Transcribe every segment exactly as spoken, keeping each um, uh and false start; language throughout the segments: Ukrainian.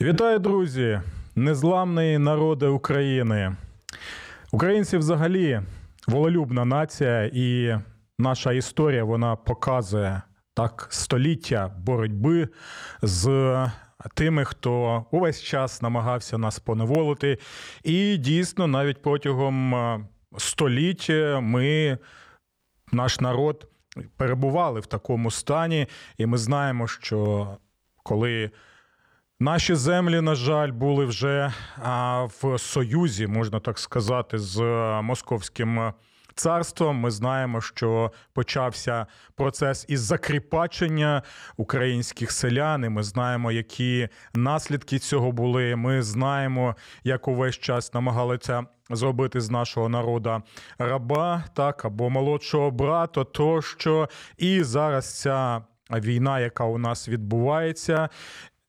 Вітаю, друзі, незламні народи України. Українці взагалі волелюбна нація, і наша історія, вона показує так століття боротьби з тими, хто увесь час намагався нас поневолити. І дійсно, навіть протягом століття ми, наш народ, перебували в такому стані. І ми знаємо, що коли наші землі, на жаль, були вже в союзі, можна так сказати, з Московським царством, ми знаємо, що почався процес із закріпачення українських селян, і ми знаємо, які наслідки цього були, ми знаємо, як увесь час намагалися зробити з нашого народу раба, так, або молодшого брата, тощо. І зараз ця війна, яка у нас відбувається,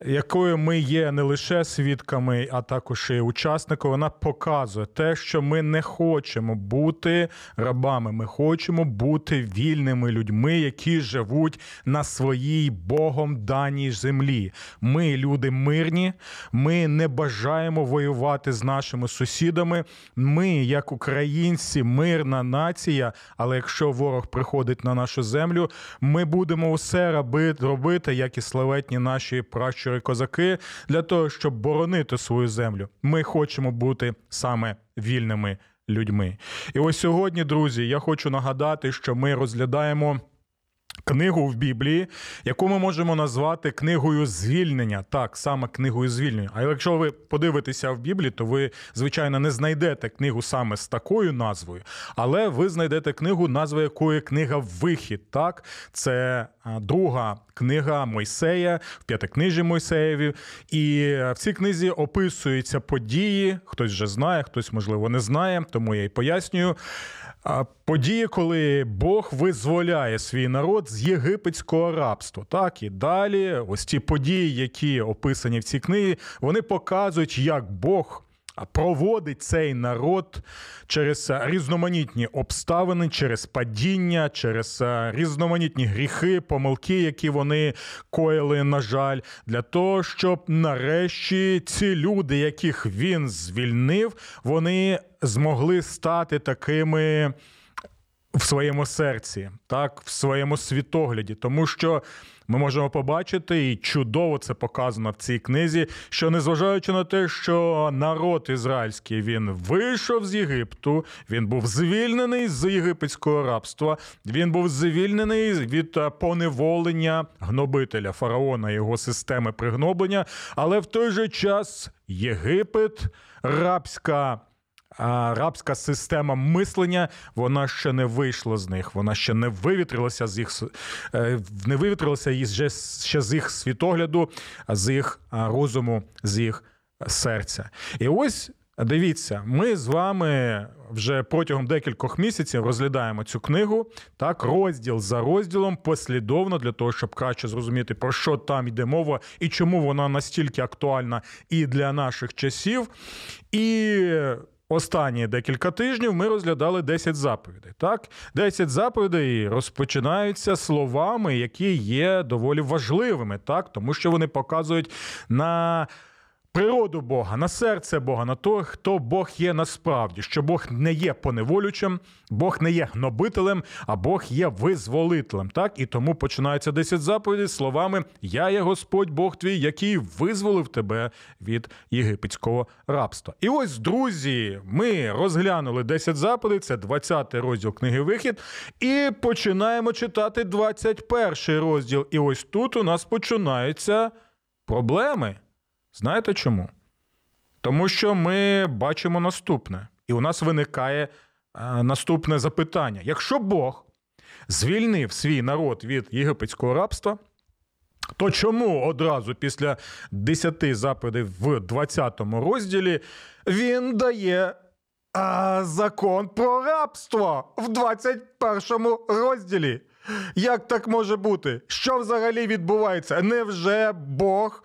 якою ми є не лише свідками, а також і учасниками, вона показує те, що ми не хочемо бути рабами, ми хочемо бути вільними людьми, які живуть на своїй Богом даній землі. Ми люди мирні, ми не бажаємо воювати з нашими сусідами, ми, як українці, мирна нація, але якщо ворог приходить на нашу землю, ми будемо усе робити, як і славетні наші пращури, козаки, для того, щоб боронити свою землю. Ми хочемо бути саме вільними людьми. І ось сьогодні, друзі, я хочу нагадати, що ми розглядаємо книгу в Біблії, яку ми можемо назвати книгою звільнення. Так, саме книгою звільнення. А якщо ви подивитеся в Біблії, то ви, звичайно, не знайдете книгу саме з такою назвою, але ви знайдете книгу, назва якої книга «Вихід». Так, це друга книга Мойсея, в п'ятикнижі Мойсеєві. І в цій книзі описуються події, хтось вже знає, хтось, можливо, не знає, тому я і пояснюю. Події, коли Бог визволяє свій народ з єгипетського рабства. Так, і далі ось ці події, які описані в цій книзі, вони показують, як Бог проводить цей народ через різноманітні обставини, через падіння, через різноманітні гріхи, помилки, які вони коїли, на жаль, для того, щоб нарешті ці люди, яких він звільнив, вони змогли стати такими в своєму серці, так, в своєму світогляді, тому що ми можемо побачити, і чудово це показано в цій книзі, що незважаючи на те, що народ ізраїльський, він вийшов з Єгипту, він був звільнений з єгипетського рабства, він був звільнений від поневолення гнобителя, фараона, його системи пригноблення, але в той же час Єгипет, рабська Рабська система мислення, вона ще не вийшла з них, вона ще не вивітрилася з їх, не вивітрилася ще з їх світогляду, з їх розуму, з їх серця. І ось, дивіться, ми з вами вже протягом декількох місяців розглядаємо цю книгу, так, розділ за розділом, послідовно, для того, щоб краще зрозуміти, про що там йде мова і чому вона настільки актуальна і для наших часів. І останні декілька тижнів ми розглядали десять заповідей. Так? десять заповідей розпочинаються словами, які є доволі важливими, так? Тому що вони показують на природу Бога, на серце Бога, на те, хто Бог є насправді, що Бог не є поневолючим, Бог не є гнобителем, а Бог є визволителем. Так? І тому починаються десять заповідей словами «Я є Господь Бог твій, який визволив тебе від єгипетського рабства». І ось, друзі, ми розглянули десять заповідей, це двадцятий розділ книги «Вихід», і починаємо читати двадцять перший розділ. І ось тут у нас починаються проблеми. Знаєте чому? Тому що ми бачимо наступне, і у нас виникає наступне запитання. Якщо Бог звільнив свій народ від єгипетського рабства, То чому одразу після десяти заповідей в двадцятому розділі він дає а, закон про рабство в двадцять першому розділі? Як так може бути? Що взагалі відбувається? Невже Бог,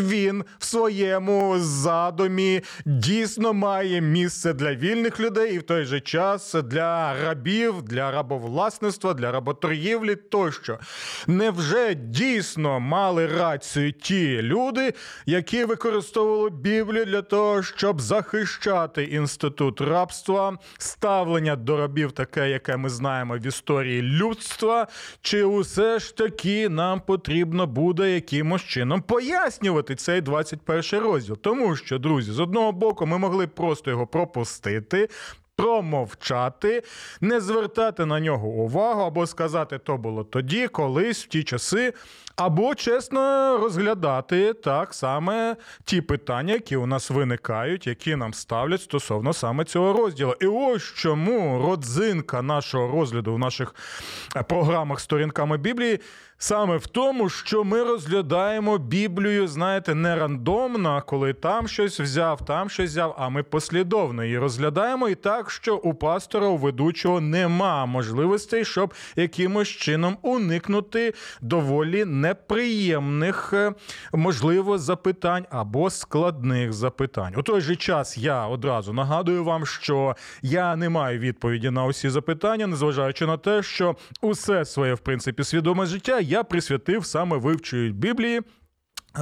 він в своєму задумі дійсно має місце для вільних людей і в той же час для рабів, для рабовласництва, для работоргівлі тощо? Невже дійсно мали рацію ті люди, які використовували Біблію для того, щоб захищати інститут рабства, ставлення до рабів таке, яке ми знаємо в історії людства? Чи усе ж таки нам потрібно буде якимось чином пояснювати цей двадцять перший розділ? Тому що, друзі, з одного боку ми могли просто його пропустити, промовчати, не звертати на нього увагу, або сказати, то було тоді, колись, в ті часи, або чесно розглядати так саме ті питання, які у нас виникають, які нам ставлять стосовно саме цього розділу. І ось чому родзинка нашого розгляду в наших програмах «Сторінками Біблії» саме в тому, що ми розглядаємо Біблію, знаєте, не рандомно, коли там щось взяв, там щось взяв, а ми послідовно її розглядаємо, і так, що у пастора, у ведучого нема можливостей, щоб якимось чином уникнути доволі неприємних, можливо, запитань або складних запитань. У той же час я одразу нагадую вам, що я не маю відповіді на усі запитання, незважаючи на те, що усе своє, в принципі, свідоме життя я присвятив саме вивченню Біблії,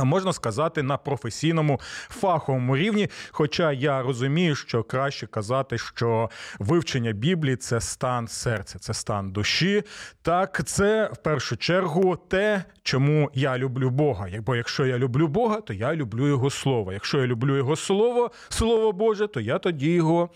можна сказати, на професійному, фаховому рівні. Хоча я розумію, що краще казати, що вивчення Біблії – це стан серця, це стан душі. Так, це, в першу чергу, те, чому я люблю Бога. Бо якщо я люблю Бога, то я люблю Його Слово. Якщо я люблю Його Слово, Слово Боже, то я тоді Його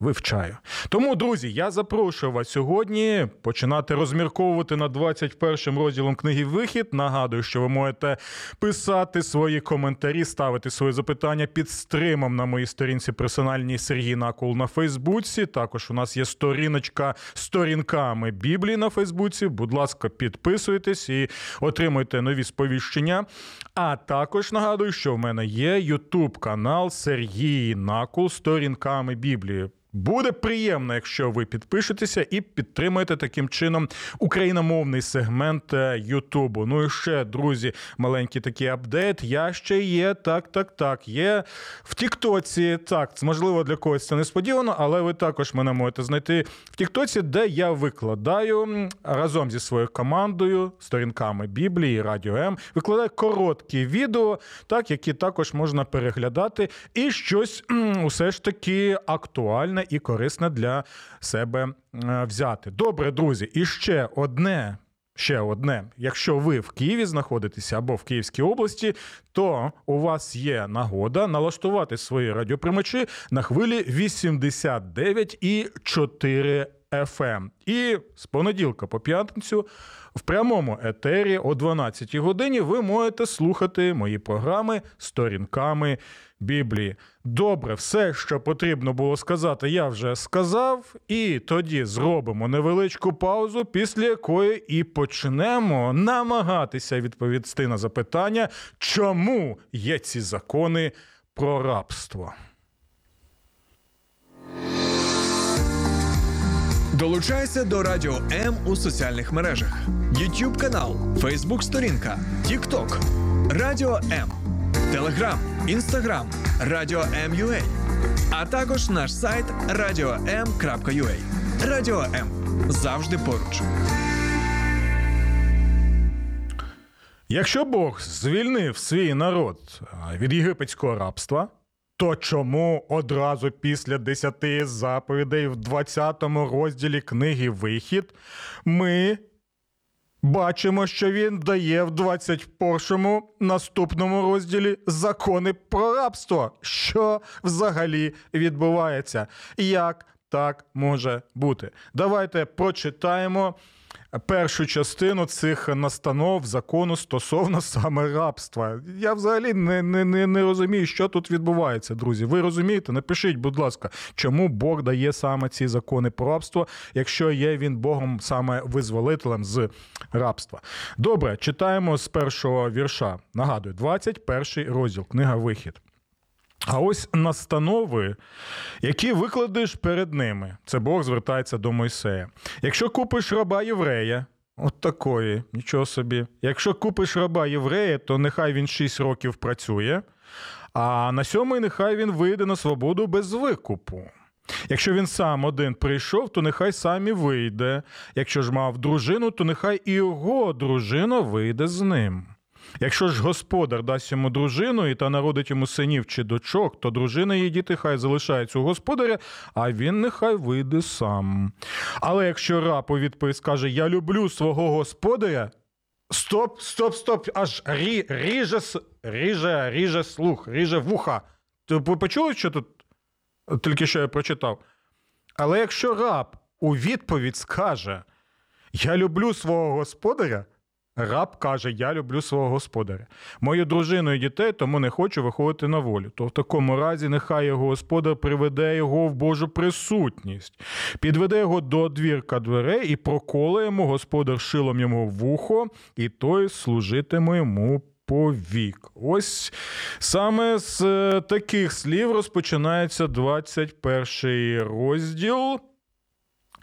вивчаю. Тому, друзі, я запрошую вас сьогодні починати розмірковувати над двадцять першим розділом книги «Вихід». Нагадую, що ви можете писати свої коментарі, ставити свої запитання під стримом на моїй сторінці персональній Сергій Накол на Фейсбуці. Також у нас є сторіночка «Сторінками Біблії» на Фейсбуці. Будь ласка, підписуйтесь і отримуйте нові сповіщення. А також нагадую, що в мене є ютуб-канал Сергій Накол «Сторінками Біблії». Буде приємно, якщо ви підпишетеся і підтримаєте таким чином україномовний сегмент Ютубу. Ну і ще, друзі, маленький такий апдейт. Я ще є, так, так, так, є в Тіктоці. Так, можливо, для когось це несподівано, але ви також мене можете знайти в Тіктоці, де я викладаю разом зі своєю командою «Сторінками Біблії», «Радіо М», викладаю короткі відео, так, які також можна переглядати, і щось усе ж таки актуальне і корисне для себе взяти. Добре, друзі, і ще одне, ще одне. Якщо ви в Києві знаходитеся або в Київській області, то у вас є нагода налаштувати свої радіоприймачі на хвилі вісімдесят дев'ять і чотири еф ем. І з понеділка по п'ятницю в прямому етері о дванадцятій годині ви можете слухати мої програми «Сторінками Біблії». Добре, все, що потрібно було сказати, я вже сказав. І тоді зробимо невеличку паузу, після якої і почнемо намагатися відповісти на запитання, чому є ці закони про рабство. Долучайся до Радіо М у соціальних мережах. YouTube канал, Facebook сторінка, TikTok, Радіо М, Telegram, Instagram, Радіо М.ua, а також наш сайт радіо ем крапка ю а. Радіо М завжди поруч. Якщо Бог звільнив свій народ від єгипетського рабства, то чому одразу після десяти заповідей в двадцятому розділі книги «Вихід» ми бачимо, що він дає в двадцять першому наступному розділі закони про рабство? Що взагалі відбувається? Як так може бути? Давайте прочитаємо першу частину цих настанов закону стосовно саме рабства. Я взагалі не, не, не розумію, що тут відбувається, друзі. Ви розумієте? Напишіть, будь ласка, чому Бог дає саме ці закони про рабство, якщо є він Богом саме визволителем з рабства. Добре, читаємо з першого вірша. Нагадую, двадцять перший розділ, книга «Вихід». А ось настанови, які викладеш перед ними. Це Бог звертається до Мойсея. Якщо купиш раба єврея, от такої, нічого собі. Якщо купиш раба єврея, то нехай він шість років працює, а на сьомий нехай він вийде на свободу без викупу. Якщо він сам один прийшов, то нехай сам і вийде. Якщо ж мав дружину, то нехай і його дружина вийде з ним. Якщо ж господар дасть йому дружину і та народить йому синів чи дочок, то дружина її діти хай залишаються у господаря, а він нехай вийде сам. Але якщо раб у відповідь скаже «Я люблю свого господаря», стоп, стоп, стоп, аж рі, ріже, ріже, ріже слух, ріже вуха. Ви почули, що тут тільки що я прочитав? Але якщо раб у відповідь скаже «Я люблю свого господаря», раб каже, я люблю свого господаря, мою дружину і дітей, тому не хочу виходити на волю. То в такому разі нехай його господар приведе його в Божу присутність, підведе його до двірка дверей і проколе йому господар шилом йому в вухо, і той служитиме йому повік. Ось саме з таких слів розпочинається двадцять перший розділ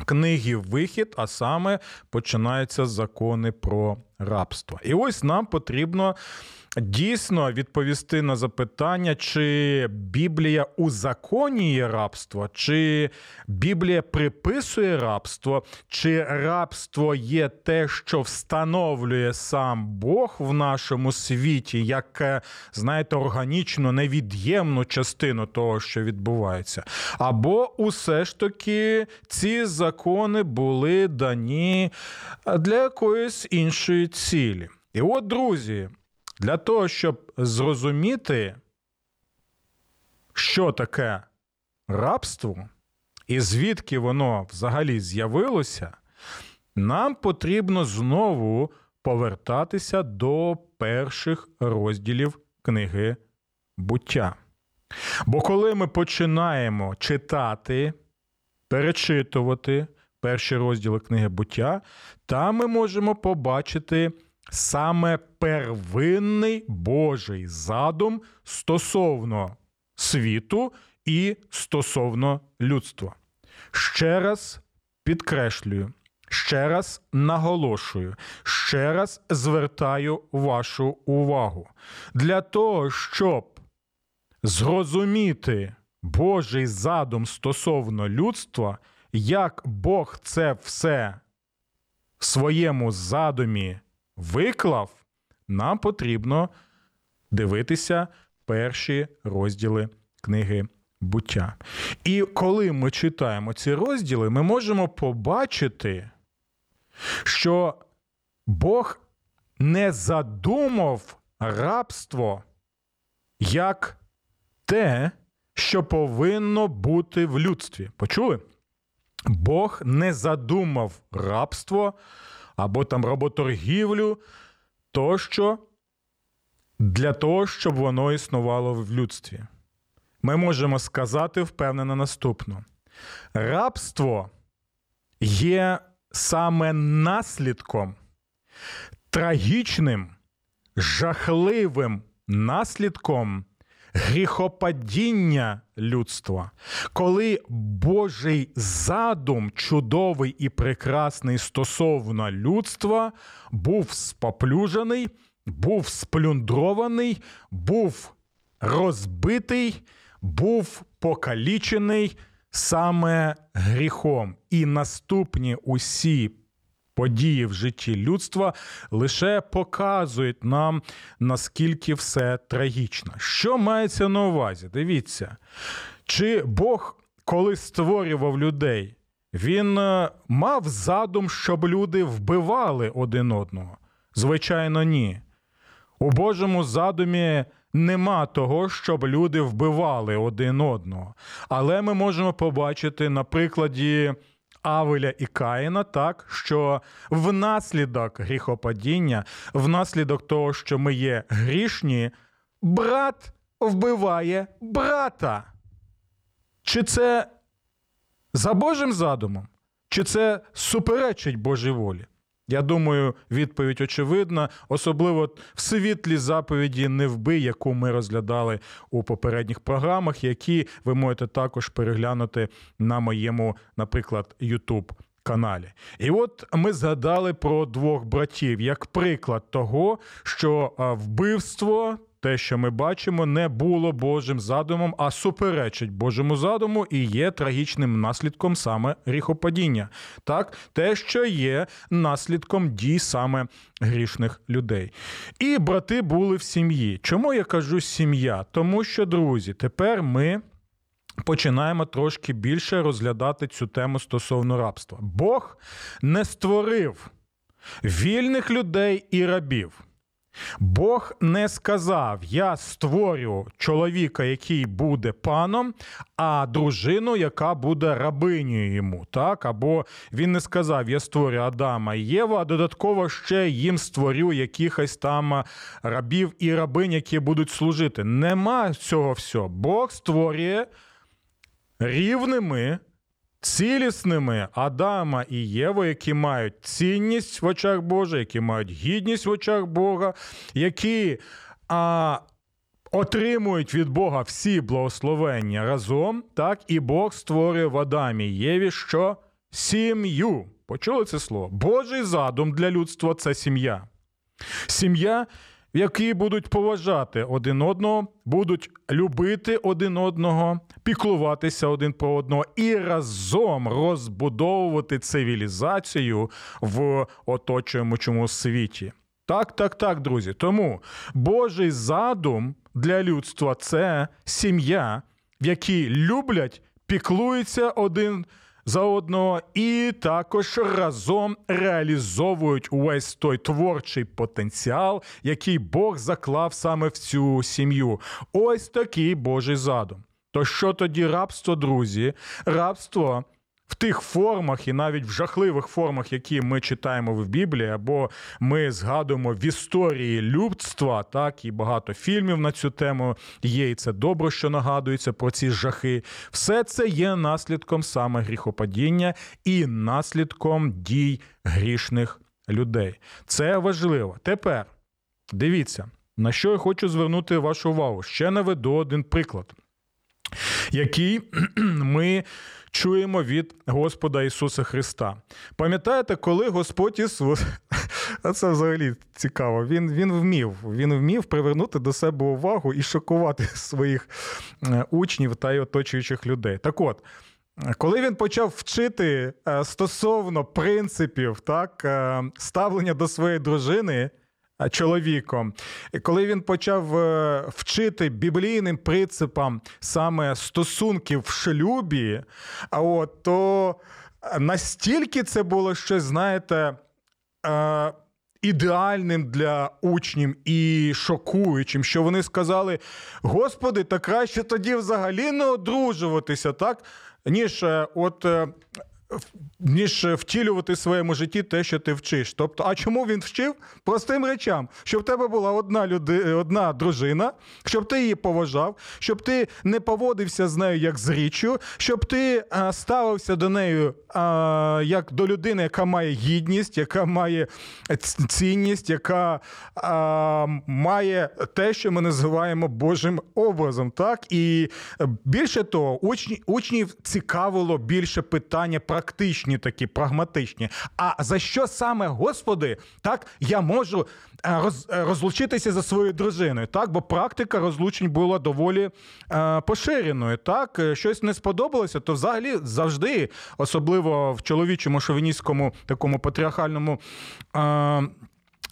книги «Вихід», а саме починаються закони про рабство. І ось нам потрібно дійсно відповісти на запитання, чи Біблія узаконює рабство, чи Біблія приписує рабство, чи рабство є те, що встановлює сам Бог в нашому світі, як, знаєте, органічну, невід'ємну частину того, що відбувається. Або усе ж таки ці закони були дані для якоїсь іншої цілі. І от, друзі, для того, щоб зрозуміти, що таке рабство і звідки воно взагалі з'явилося, нам потрібно знову повертатися до перших розділів книги «Буття». Бо коли ми починаємо читати, перечитувати перші розділи книги «Буття», там ми можемо побачити саме первинний Божий задум стосовно світу і стосовно людства. Ще раз підкреслюю, ще раз наголошую, ще раз звертаю вашу увагу. Для того, щоб зрозуміти Божий задум стосовно людства, як Бог це все в своєму задумі виклав, нам потрібно дивитися перші розділи книги «Буття». І коли ми читаємо ці розділи, ми можемо побачити, що Бог не задумав рабство як те, що повинно бути в людстві. Почули? Бог не задумав рабство або там работоргівлю, то що для того, щоб воно існувало в людстві. Ми можемо сказати впевнено наступно. Рабство є саме наслідком, трагічним, жахливим наслідком гріхопадіння людства, коли Божий задум, чудовий і прекрасний стосовно людства, був споплюжений, був сплюндрований, був розбитий, був покалічений саме гріхом. І наступні усі події в житті людства лише показують нам, наскільки все трагічно. Що мається на увазі? Дивіться. Чи Бог, коли створював людей, він мав задум, щоб люди вбивали один одного? Звичайно, ні. У Божому задумі нема того, щоб люди вбивали один одного. Але ми можемо побачити на прикладі Авеля і Каїна, так, що внаслідок гріхопадіння, внаслідок того, що ми є грішні, брат вбиває брата. Чи це за Божим задумом? Чи це суперечить Божій волі? Я думаю, відповідь очевидна, особливо в світлі заповіді «Не вбий», яку ми розглядали у попередніх програмах, які ви можете також переглянути на моєму, наприклад, YouTube каналі. І от ми згадали про двох братів як приклад того, що вбивство, те, що ми бачимо, не було Божим задумом, а суперечить Божому задуму і є трагічним наслідком саме гріхопадіння. Так, те, що є наслідком дій саме грішних людей. І брати були в сім'ї. Чому я кажу сім'я? Тому що, друзі, тепер ми починаємо трошки більше розглядати цю тему стосовно рабства. Бог не створив вільних людей і рабів. Бог не сказав: я створю чоловіка, який буде паном, а дружину, яка буде рабинею йому. Так? Або він не сказав: я створю Адама і Єву, а додатково ще їм створю якихось там рабів і рабинь, які будуть служити. Нема цього всього. Бог створює рівними, цілісними Адама і Єву, які мають цінність в очах Божа, які мають гідність в очах Бога, які а, отримують від Бога всі благословення разом, так, і Бог створює в Адамі і Єві що? Сім'ю. Почули це слово? Божий задум для людства – це сім'я. Сім'я, в якій будуть поважати один одного, будуть любити один одного, піклуватися один про одного і разом розбудовувати цивілізацію в оточуючому світі. Так, так, так, друзі. Тому Божий задум для людства – це сім'я, в якій люблять, піклуються один за одного і також разом реалізовують увесь той творчий потенціал, який Бог заклав саме в цю сім'ю. Ось такий Божий задум. То що тоді рабство, друзі? Рабство в тих формах і навіть в жахливих формах, які ми читаємо в Біблії, або ми згадуємо в історії людства, так, і багато фільмів на цю тему є, і це добре, що нагадується про ці жахи. Все це є наслідком саме гріхопадіння і наслідком дій грішних людей. Це важливо. Тепер, дивіться, на що я хочу звернути вашу увагу. Ще наведу один приклад, який ми чуємо від Господа Ісуса Христа. Пам'ятаєте, коли Господь Ісус, а це взагалі цікаво, він, він вмів, він вмів привернути до себе увагу і шокувати своїх учнів та й оточуючих людей. Так от, коли він почав вчити стосовно принципів, так, ставлення до своєї дружини чоловіком, коли він почав вчити біблійним принципам саме стосунків в шлюбі, а от, то настільки це було щось, знаєте, ідеальним для учнів і шокуючим, що вони сказали: Господи, та краще тоді взагалі не одружуватися, так, ніж от ніж втілювати в своєму житті те, що ти вчиш. Тобто, а чому він вчив? Простим речам. Щоб в тебе була одна, люди, одна дружина, щоб ти її поважав, щоб ти не поводився з нею як з річчю, щоб ти а, ставився до неї а, як до людини, яка має гідність, яка має цінність, яка а, має те, що ми називаємо Божим образом. Так? І більше того, учні, учнів цікавило більше питання про практичні такі, прагматичні. А за що саме, Господи, так, я можу роз, розлучитися за своєю дружиною, так, бо практика розлучень була доволі е, поширеною, так, щось не сподобалося, то взагалі завжди, особливо в чоловічому шовіністському такому патріархальному е,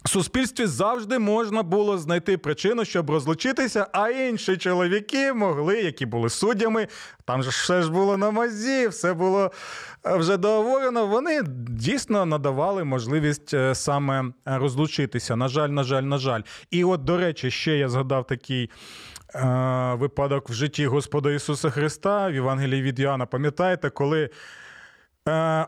суспільстві завжди можна було знайти причину, щоб розлучитися, а інші чоловіки могли, які були суддями, там же все ж було на мазі, все було вже договорено, вони дійсно надавали можливість саме розлучитися. На жаль, на жаль, на жаль. І от, до речі, ще я згадав такий е- випадок в житті Господа Ісуса Христа в Євангелії від Іоанна. Пам'ятаєте, коли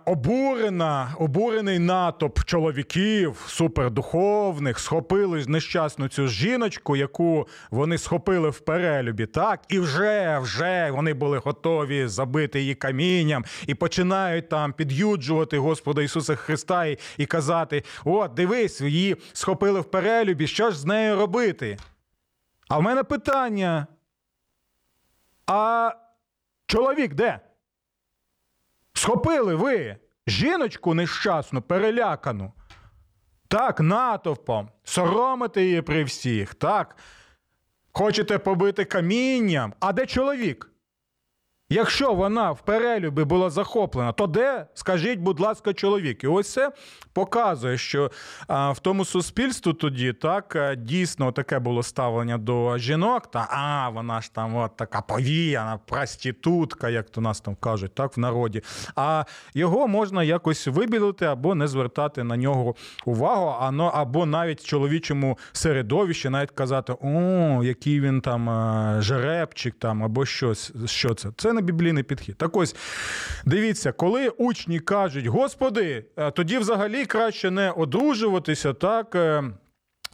Обурена, обурений натовп чоловіків, супердуховних, схопили нещасну цю жіночку, яку вони схопили в перелюбі, так? І вже, вже вони були готові забити її камінням і починають там під'юджувати Господа Ісуса Христа і, і казати: "О, дивись, її схопили в перелюбі, що ж з нею робити?" А в мене питання: а чоловік де? Схопили ви жіночку нещасну, перелякану, так, натовпом, соромите її при всіх, так, хочете побити камінням, а де чоловік? Якщо вона в перелюбі була захоплена, то де, скажіть, будь ласка, чоловік? І ось це показує, що а, в тому суспільстві тоді, так, дійсно таке було ставлення до жінок, та, а, вона ж там от така повіяна, проститутка, як то нас там кажуть, так, в народі. А його можна якось вибілити або не звертати на нього увагу, або навіть в чоловічому середовищі навіть казати: "О, який він там жеребчик", там, або щось, що це. Це не біблійний підхід. Так ось, дивіться, коли учні кажуть: "Господи", тоді взагалі краще не одружуватися, так,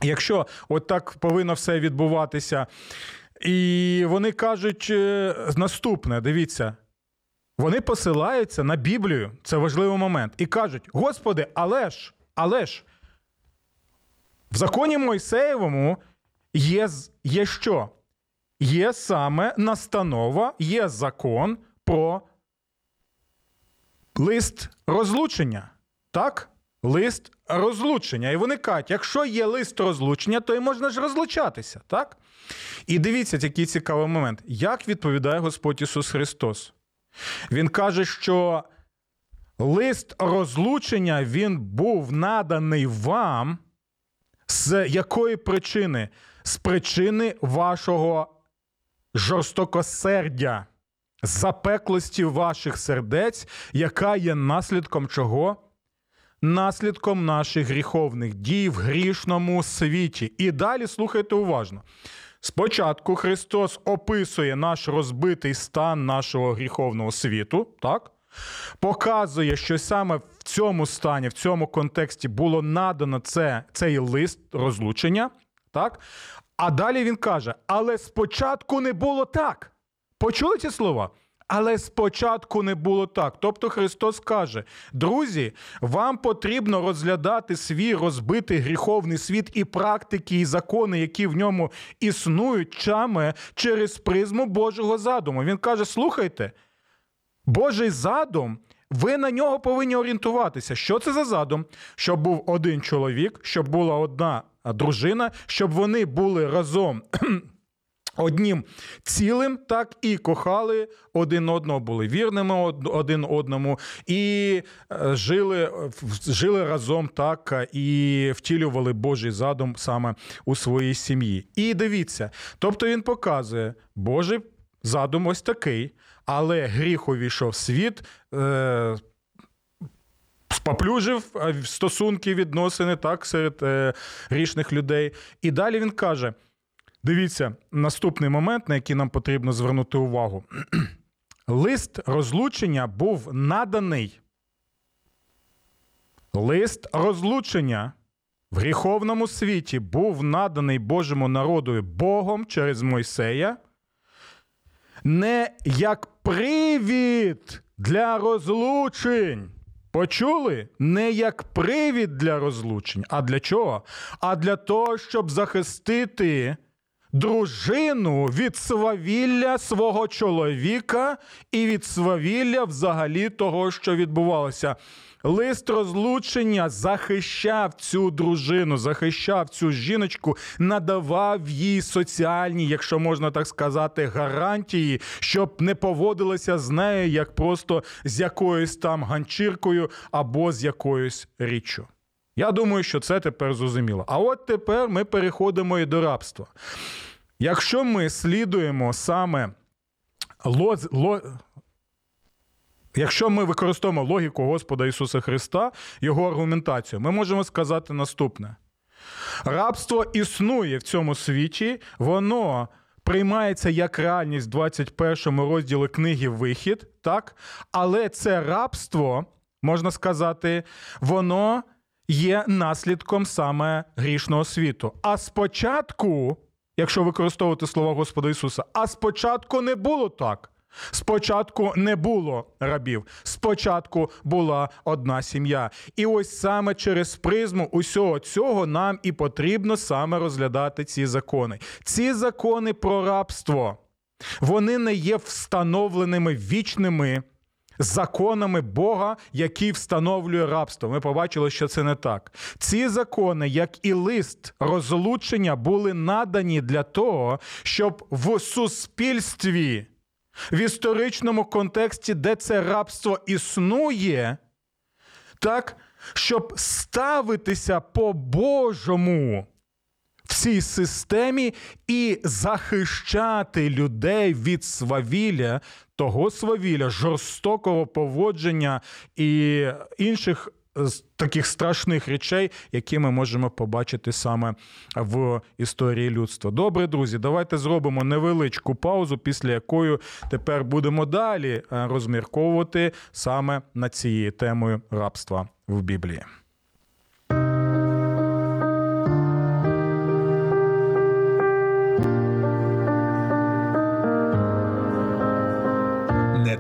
якщо от так повинно все відбуватися. І вони кажуть наступне, дивіться, вони посилаються на Біблію, це важливий момент, і кажуть: "Господи, але ж, але ж, в законі Мойсеєвому є, є що? Є саме настанова, є закон про лист розлучення". Так? Лист розлучення. І вони кажуть: якщо є лист розлучення, то і можна ж розлучатися. Так? І дивіться, який цікавий момент. Як відповідає Господь Ісус Христос? Він каже, що лист розлучення, він був наданий вам з якої причини? З причини вашого жорстокосердя, запеклості ваших сердець, яка є наслідком чого? Наслідком наших гріховних дій в грішному світі. І далі слухайте уважно. Спочатку Христос описує наш розбитий стан нашого гріховного світу, так? Показує, що саме в цьому стані, в цьому контексті було надано це, цей лист розлучення, так? А далі він каже: але спочатку не було так. Почули ці слова? Але спочатку не було так. Тобто Христос каже: друзі, вам потрібно розглядати свій розбитий гріховний світ і практики, і закони, які в ньому існують, саме через призму Божого задуму. Він каже: слухайте, Божий задум, ви на нього повинні орієнтуватися. Що це за задум? Щоб був один чоловік, щоб була одна дружина, щоб вони були разом одним цілим, так, і кохали один одного, були вірними один одному, і жили, жили разом, так, і втілювали Божий задум саме у своїй сім'ї. І дивіться, тобто він показує, Божий задум ось такий, але гріх увійшов в світ, е- споплюжив стосунки, відносини, так, серед е- грішних людей. І далі він каже, дивіться, наступний момент, на який нам потрібно звернути увагу. Лист розлучення був наданий. Лист розлучення в гріховному світі був наданий Божому народу Богом через Мойсея, не як привід для розлучень. Почули? Не як привід для розлучень. А для чого? А для того, щоб захистити дружину від свавілля свого чоловіка і від свавілля взагалі того, що відбувалося. Лист розлучення захищав цю дружину, захищав цю жіночку, надавав їй соціальні, якщо можна так сказати, гарантії, щоб не поводилася з нею як просто з якоюсь там ганчіркою або з якоюсь річчю. Я думаю, що це тепер зрозуміло. А от тепер ми переходимо і до рабства. Якщо ми слідуємо саме лоз... ло... Якщо ми використовуємо логіку Господа Ісуса Христа, його аргументацію, ми можемо сказати наступне. Рабство існує в цьому світі, воно приймається як реальність в двадцять першому розділі книги «Вихід», так? Але це рабство можна сказати, воно є наслідком саме грішного світу. А спочатку, якщо використовувати слова Господа Ісуса, а спочатку не було так. Спочатку не було рабів, спочатку була одна сім'я. І ось саме через призму усього цього нам і потрібно саме розглядати ці закони. Ці закони про рабство, вони не є встановленими вічними законами Бога, який встановлює рабство. Ми побачили, що це не так. Ці закони, як і лист розлучення, були надані для того, щоб в суспільстві, в історичному контексті, де це рабство існує, так, щоб ставитися по-божому в цій системі і захищати людей від свавілля, того свавілля, жорстокого поводження і інших таких страшних речей, які ми можемо побачити саме в історії людства. Добре, друзі, давайте зробимо невеличку паузу, після якої тепер будемо далі розмірковувати саме над цією темою рабства в Біблії. Не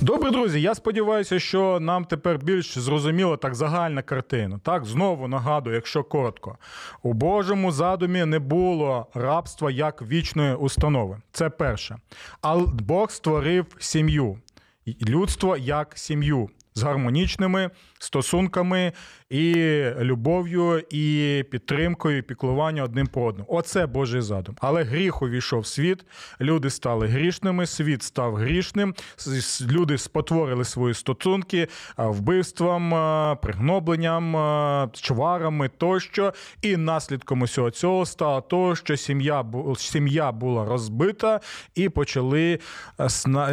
Добре, друзі, я сподіваюся, що нам тепер більш зрозуміла так загальна картина. Так, знову нагадую, якщо коротко. У Божому задумі не було рабства як вічної установи. Це перше. А Бог створив сім'ю. Людство як сім'ю. З гармонічними стосунками і любов'ю, і підтримкою, і піклуванням одним по одному. Оце Божий задум. Але гріх увійшов в світ, люди стали грішними, світ став грішним, люди спотворили свої стосунки вбивством, пригнобленням, чварами тощо. І наслідком усього цього стало те, що сім'я, сім'я була розбита, і почали,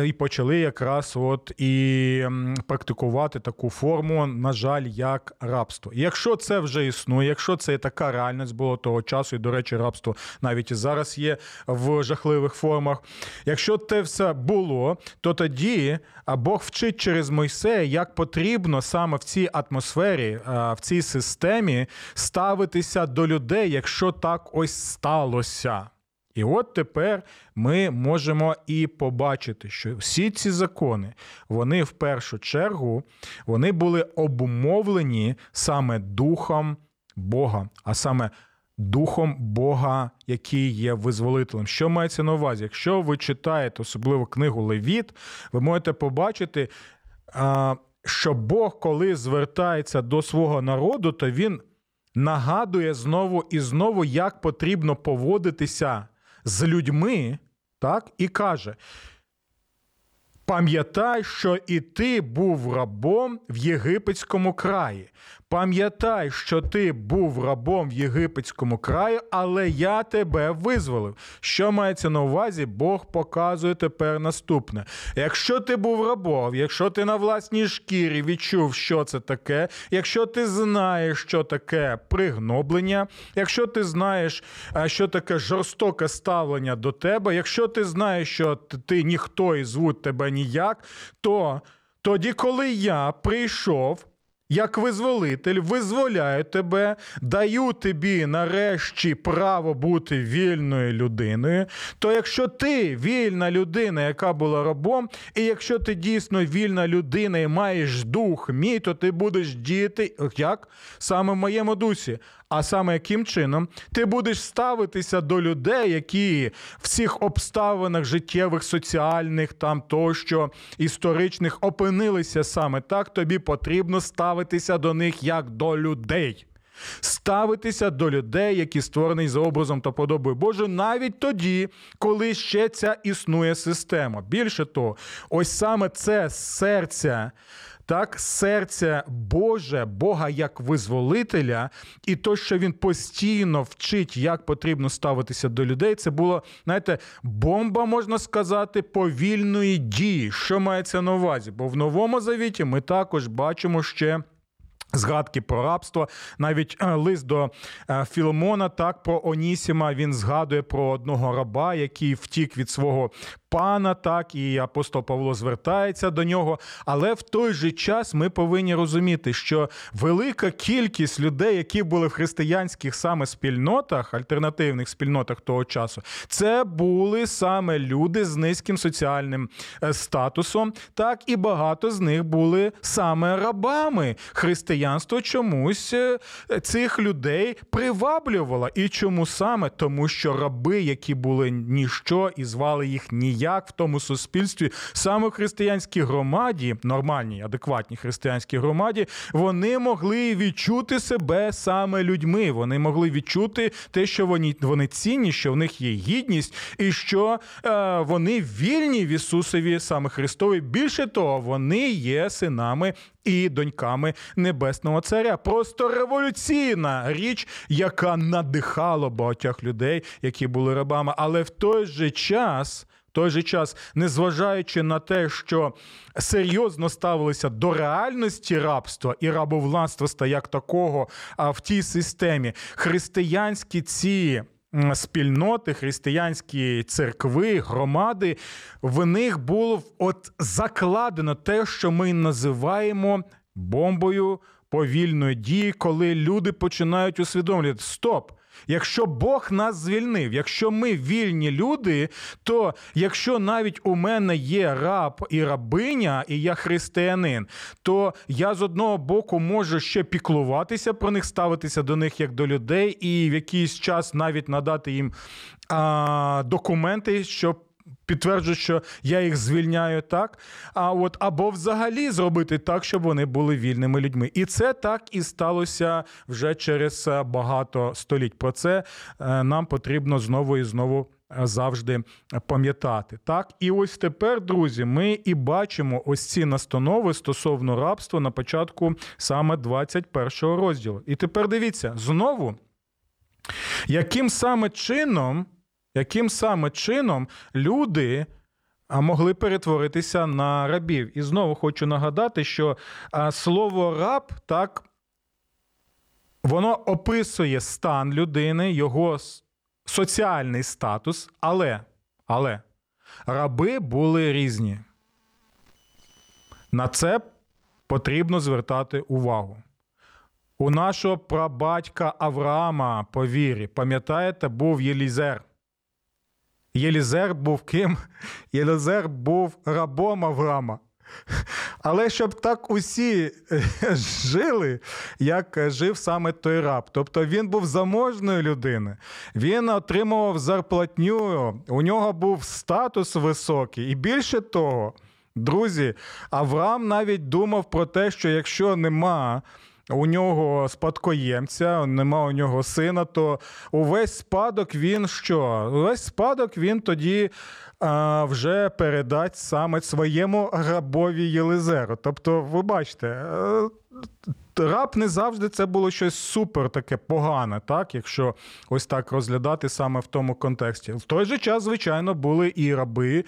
і почали якраз от і практикувати таку форму, на жаль, як рабство. Якщо це вже існує, якщо це така реальність була того часу, і, до речі, рабство навіть і зараз є в жахливих формах, якщо це все було, то тоді Бог вчить через Мойсея, як потрібно саме в цій атмосфері, в цій системі ставитися до людей, якщо так ось сталося. І от тепер ми можемо і побачити, що всі ці закони, вони в першу чергу, вони були обумовлені саме Духом Бога, а саме Духом Бога, який є визволителем. Що мається на увазі? Якщо ви читаєте особливо книгу «Левіт», ви можете побачити, що Бог, коли звертається до свого народу, то він нагадує знову і знову, як потрібно поводитися з людьми, так, і каже: «Пам'ятай, що і ти був рабом в єгипетському краї. Пам'ятай, що ти був рабом в єгипетському краї, але я тебе визволив». Що мається на увазі? Бог показує тепер наступне. Якщо ти був рабом, якщо ти на власній шкірі відчув, що це таке, якщо ти знаєш, що таке пригноблення, якщо ти знаєш, що таке жорстоке ставлення до тебе, якщо ти знаєш, що ти ніхто і звуть тебе ніяк, то тоді, коли я прийшов як визволитель, визволяю тебе, даю тобі нарешті право бути вільною людиною, то якщо ти вільна людина, яка була рабом, і якщо ти дійсно вільна людина і маєш дух мій, то ти будеш діяти, як? Саме в моєму дусі. А саме яким чином? Ти будеш ставитися до людей, які в цих обставинах життєвих, соціальних, там тощо, історичних опинилися саме так, тобі потрібно ставитися до них як до людей. ставитися до людей, які створені за образом та подобою Божою, навіть тоді, коли ще ця існує система. Більше того, ось саме це серце, так, серце Боже, Бога як визволителя, і то, що він постійно вчить, як потрібно ставитися до людей, це було, знаєте, бомба, можна сказати, повільної дії. Що мається на увазі? Бо в Новому Завіті ми також бачимо ще згадки про рабство, навіть лист до Філомона, так, про Онісіма, він згадує про одного раба, який втік від свого пана, так, і апостол Павло звертається до нього. Але в той же час ми повинні розуміти, що велика кількість людей, які були в християнських саме спільнотах, альтернативних спільнотах того часу, це були саме люди з низьким соціальним статусом, так, і багато з них були саме рабами. Християнство чомусь цих людей приваблювало. І чому саме? Тому що раби, які були ніщо і звали їх ніяк, як в тому суспільстві, саме в християнській громаді, нормальній, адекватній християнській громаді, вони могли відчути себе саме людьми, вони могли відчути те, що вони, вони цінні, що в них є гідність, і що е, вони вільні в Ісусові, саме Христові. Більше того, вони є синами і доньками Небесного Царя. Просто революційна річ, яка надихала багатьох людей, які були рабами. Але в той же час... В той же час, незважаючи на те, що серйозно ставилися до реальності рабства і рабовластвоста як такого в тій системі, християнські ці спільноти, християнські церкви, громади, в них було от закладено те, що ми називаємо бомбою повільної дії, коли люди починають усвідомлювати: стоп! Якщо Бог нас звільнив, якщо ми вільні люди, то якщо навіть у мене є раб і рабиня, і я християнин, то я з одного боку можу ще піклуватися про них, ставитися до них як до людей і в якийсь час навіть надати їм а, документи, щоб підтверджую, що я їх звільняю, так? А от, або взагалі зробити так, щоб вони були вільними людьми. І це так і сталося вже через багато століть. Про це нам потрібно знову і знову завжди пам'ятати. Так? І ось тепер, друзі, ми і бачимо ось ці настанови стосовно рабства на початку саме двадцять першого розділу. І тепер дивіться, знову, яким саме чином Яким саме чином люди могли перетворитися на рабів? І знову хочу нагадати, що слово «раб», так, воно описує стан людини, його соціальний статус, але, але раби були різні. На це потрібно звертати увагу. У нашого прабатька Авраама по вірі, пам'ятаєте, був Елієзер. Елієзер був ким? Елієзер був рабом Авраама. Але щоб так усі жили, як жив саме той раб. Тобто він був заможною людиною, він отримував зарплатню, у нього був статус високий. І більше того, друзі, Авраам навіть думав про те, що якщо нема у нього спадкоємця, нема у нього сина, то увесь спадок він що? Увесь спадок він тоді а, вже передасть саме своєму рабові Елієзеру. Тобто, ви бачите, раб не завжди це було щось супер таке погане, так? Якщо ось так розглядати саме в тому контексті. В той же час, звичайно, були і раби,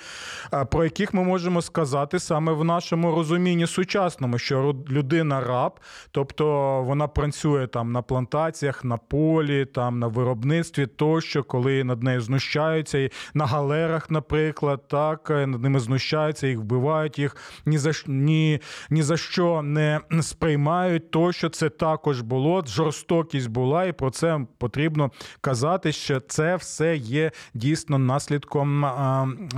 про яких ми можемо сказати саме в нашому розумінні сучасному, що людина-раб, тобто вона працює там на плантаціях, на полі, там на виробництві тощо, коли над нею знущаються, і на галерах, наприклад, так, над ними знущаються, їх вбивають, їх ні за, ні, ні за що не сприймають. То, що це також було, жорстокість була, і про це потрібно казати, що це все є дійсно наслідком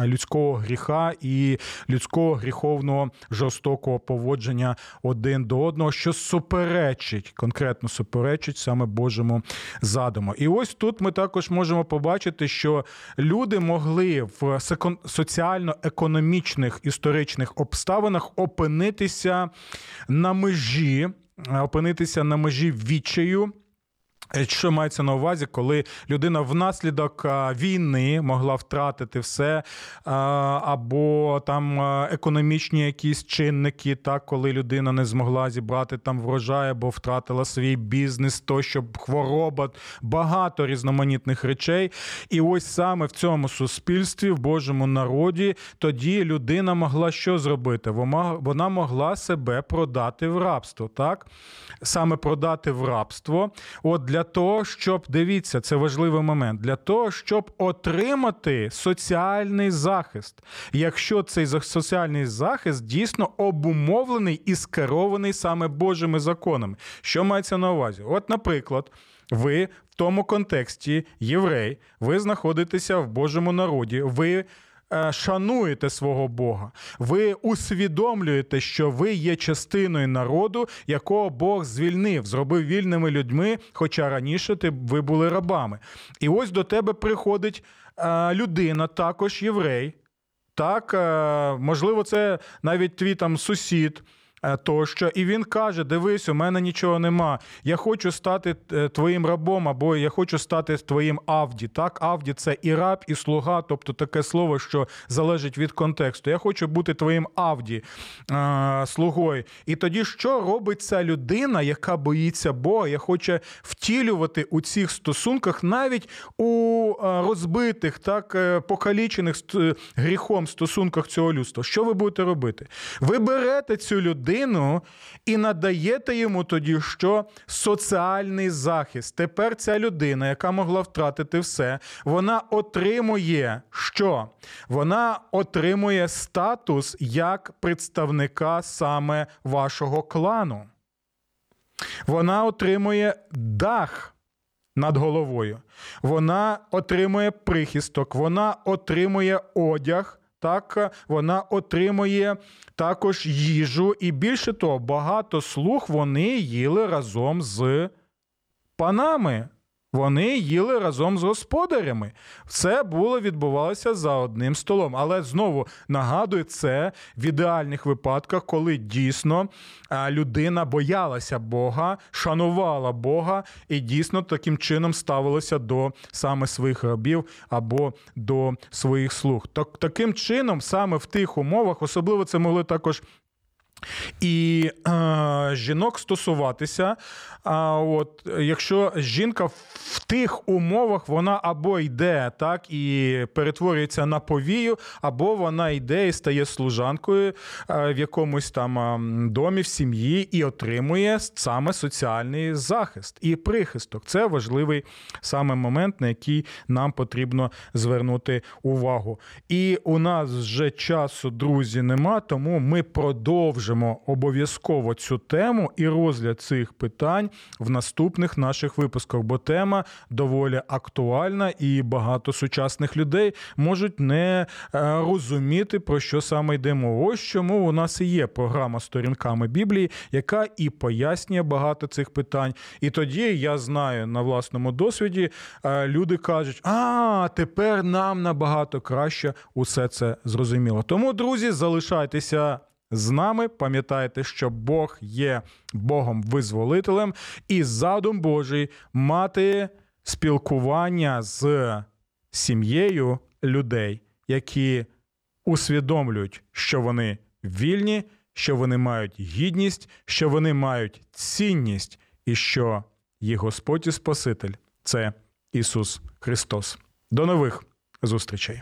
людського гріха і людського гріховного жорстокого поводження один до одного, що суперечить, конкретно суперечить саме Божому задуму. І ось тут ми також можемо побачити, що люди могли в соціально-економічних історичних обставинах опинитися на межі, опинитися на межі відчаю Що мається на увазі, коли людина внаслідок війни могла втратити все, або там економічні якісь чинники, так, коли людина не змогла зібрати там врожай, або втратила свій бізнес, то, що хвороба, багато різноманітних речей. І ось саме в цьому суспільстві, в Божому народі, тоді людина могла що зробити? Вона могла себе продати в рабство, так? Саме продати в рабство. От для Для того, щоб, дивіться, це важливий момент, для того, щоб отримати соціальний захист. Якщо цей соціальний захист дійсно обумовлений і скерований саме Божими законами. Що мається на увазі? От, наприклад, ви в тому контексті єврей, ви знаходитеся в Божому народі, ви шануєте свого Бога. Ви усвідомлюєте, що ви є частиною народу, якого Бог звільнив, зробив вільними людьми, хоча раніше ви були рабами. І ось до тебе приходить людина, також єврей, так, можливо, це навіть твій там сусід, тощо. І він каже, дивись, у мене нічого нема, я хочу стати твоїм рабом, або я хочу стати твоїм авді. Так, авді – це і раб, і слуга, тобто таке слово, що залежить від контексту. Я хочу бути твоїм авді, слугою. І тоді що робить ця людина, яка боїться Бога, яка хоче втілювати у цих стосунках, навіть у розбитих, так, покалічених гріхом стосунках цього людства? Що ви будете робити? Ви берете цю людину і надаєте йому тоді, що соціальний захист. Тепер ця людина, яка могла втратити все, вона отримує що? Вона отримує статус як представника саме вашого клану. Вона отримує дах над головою. Вона отримує прихисток, вона отримує одяг, так, вона отримує також їжу, і більше того, багато слуг вони їли разом з панами. Вони їли разом з господарями. Все було, відбувалося за одним столом. Але, знову, нагадую, це в ідеальних випадках, коли дійсно людина боялася Бога, шанувала Бога і дійсно таким чином ставилася до саме своїх рабів або до своїх слуг. Так, таким чином, саме в тих умовах, особливо це могли також і е, жінок стосуватися, а от якщо жінка в тих умовах вона або йде, так, і перетворюється на повію, або вона йде і стає служанкою е, в якомусь там е, домі, в сім'ї, і отримує саме соціальний захист і прихисток. Це важливий саме момент, на який нам потрібно звернути увагу. І у нас вже часу, друзі, нема, тому ми продовжуємо обов'язково цю тему і розгляд цих питань в наступних наших випусках, бо тема доволі актуальна і багато сучасних людей можуть не розуміти, про що саме йдемо. Ось чому у нас і є програма «Сторінками Біблії», яка і пояснює багато цих питань. І тоді, я знаю на власному досвіді, люди кажуть, а тепер нам набагато краще усе це зрозуміло. Тому, друзі, залишайтеся з нами, пам'ятайте, що Бог є Богом-визволителем, і задум Божий мати спілкування з сім'єю людей, які усвідомлюють, що вони вільні, що вони мають гідність, що вони мають цінність, і що їх Господь і Спаситель – це Ісус Христос. До нових зустрічей!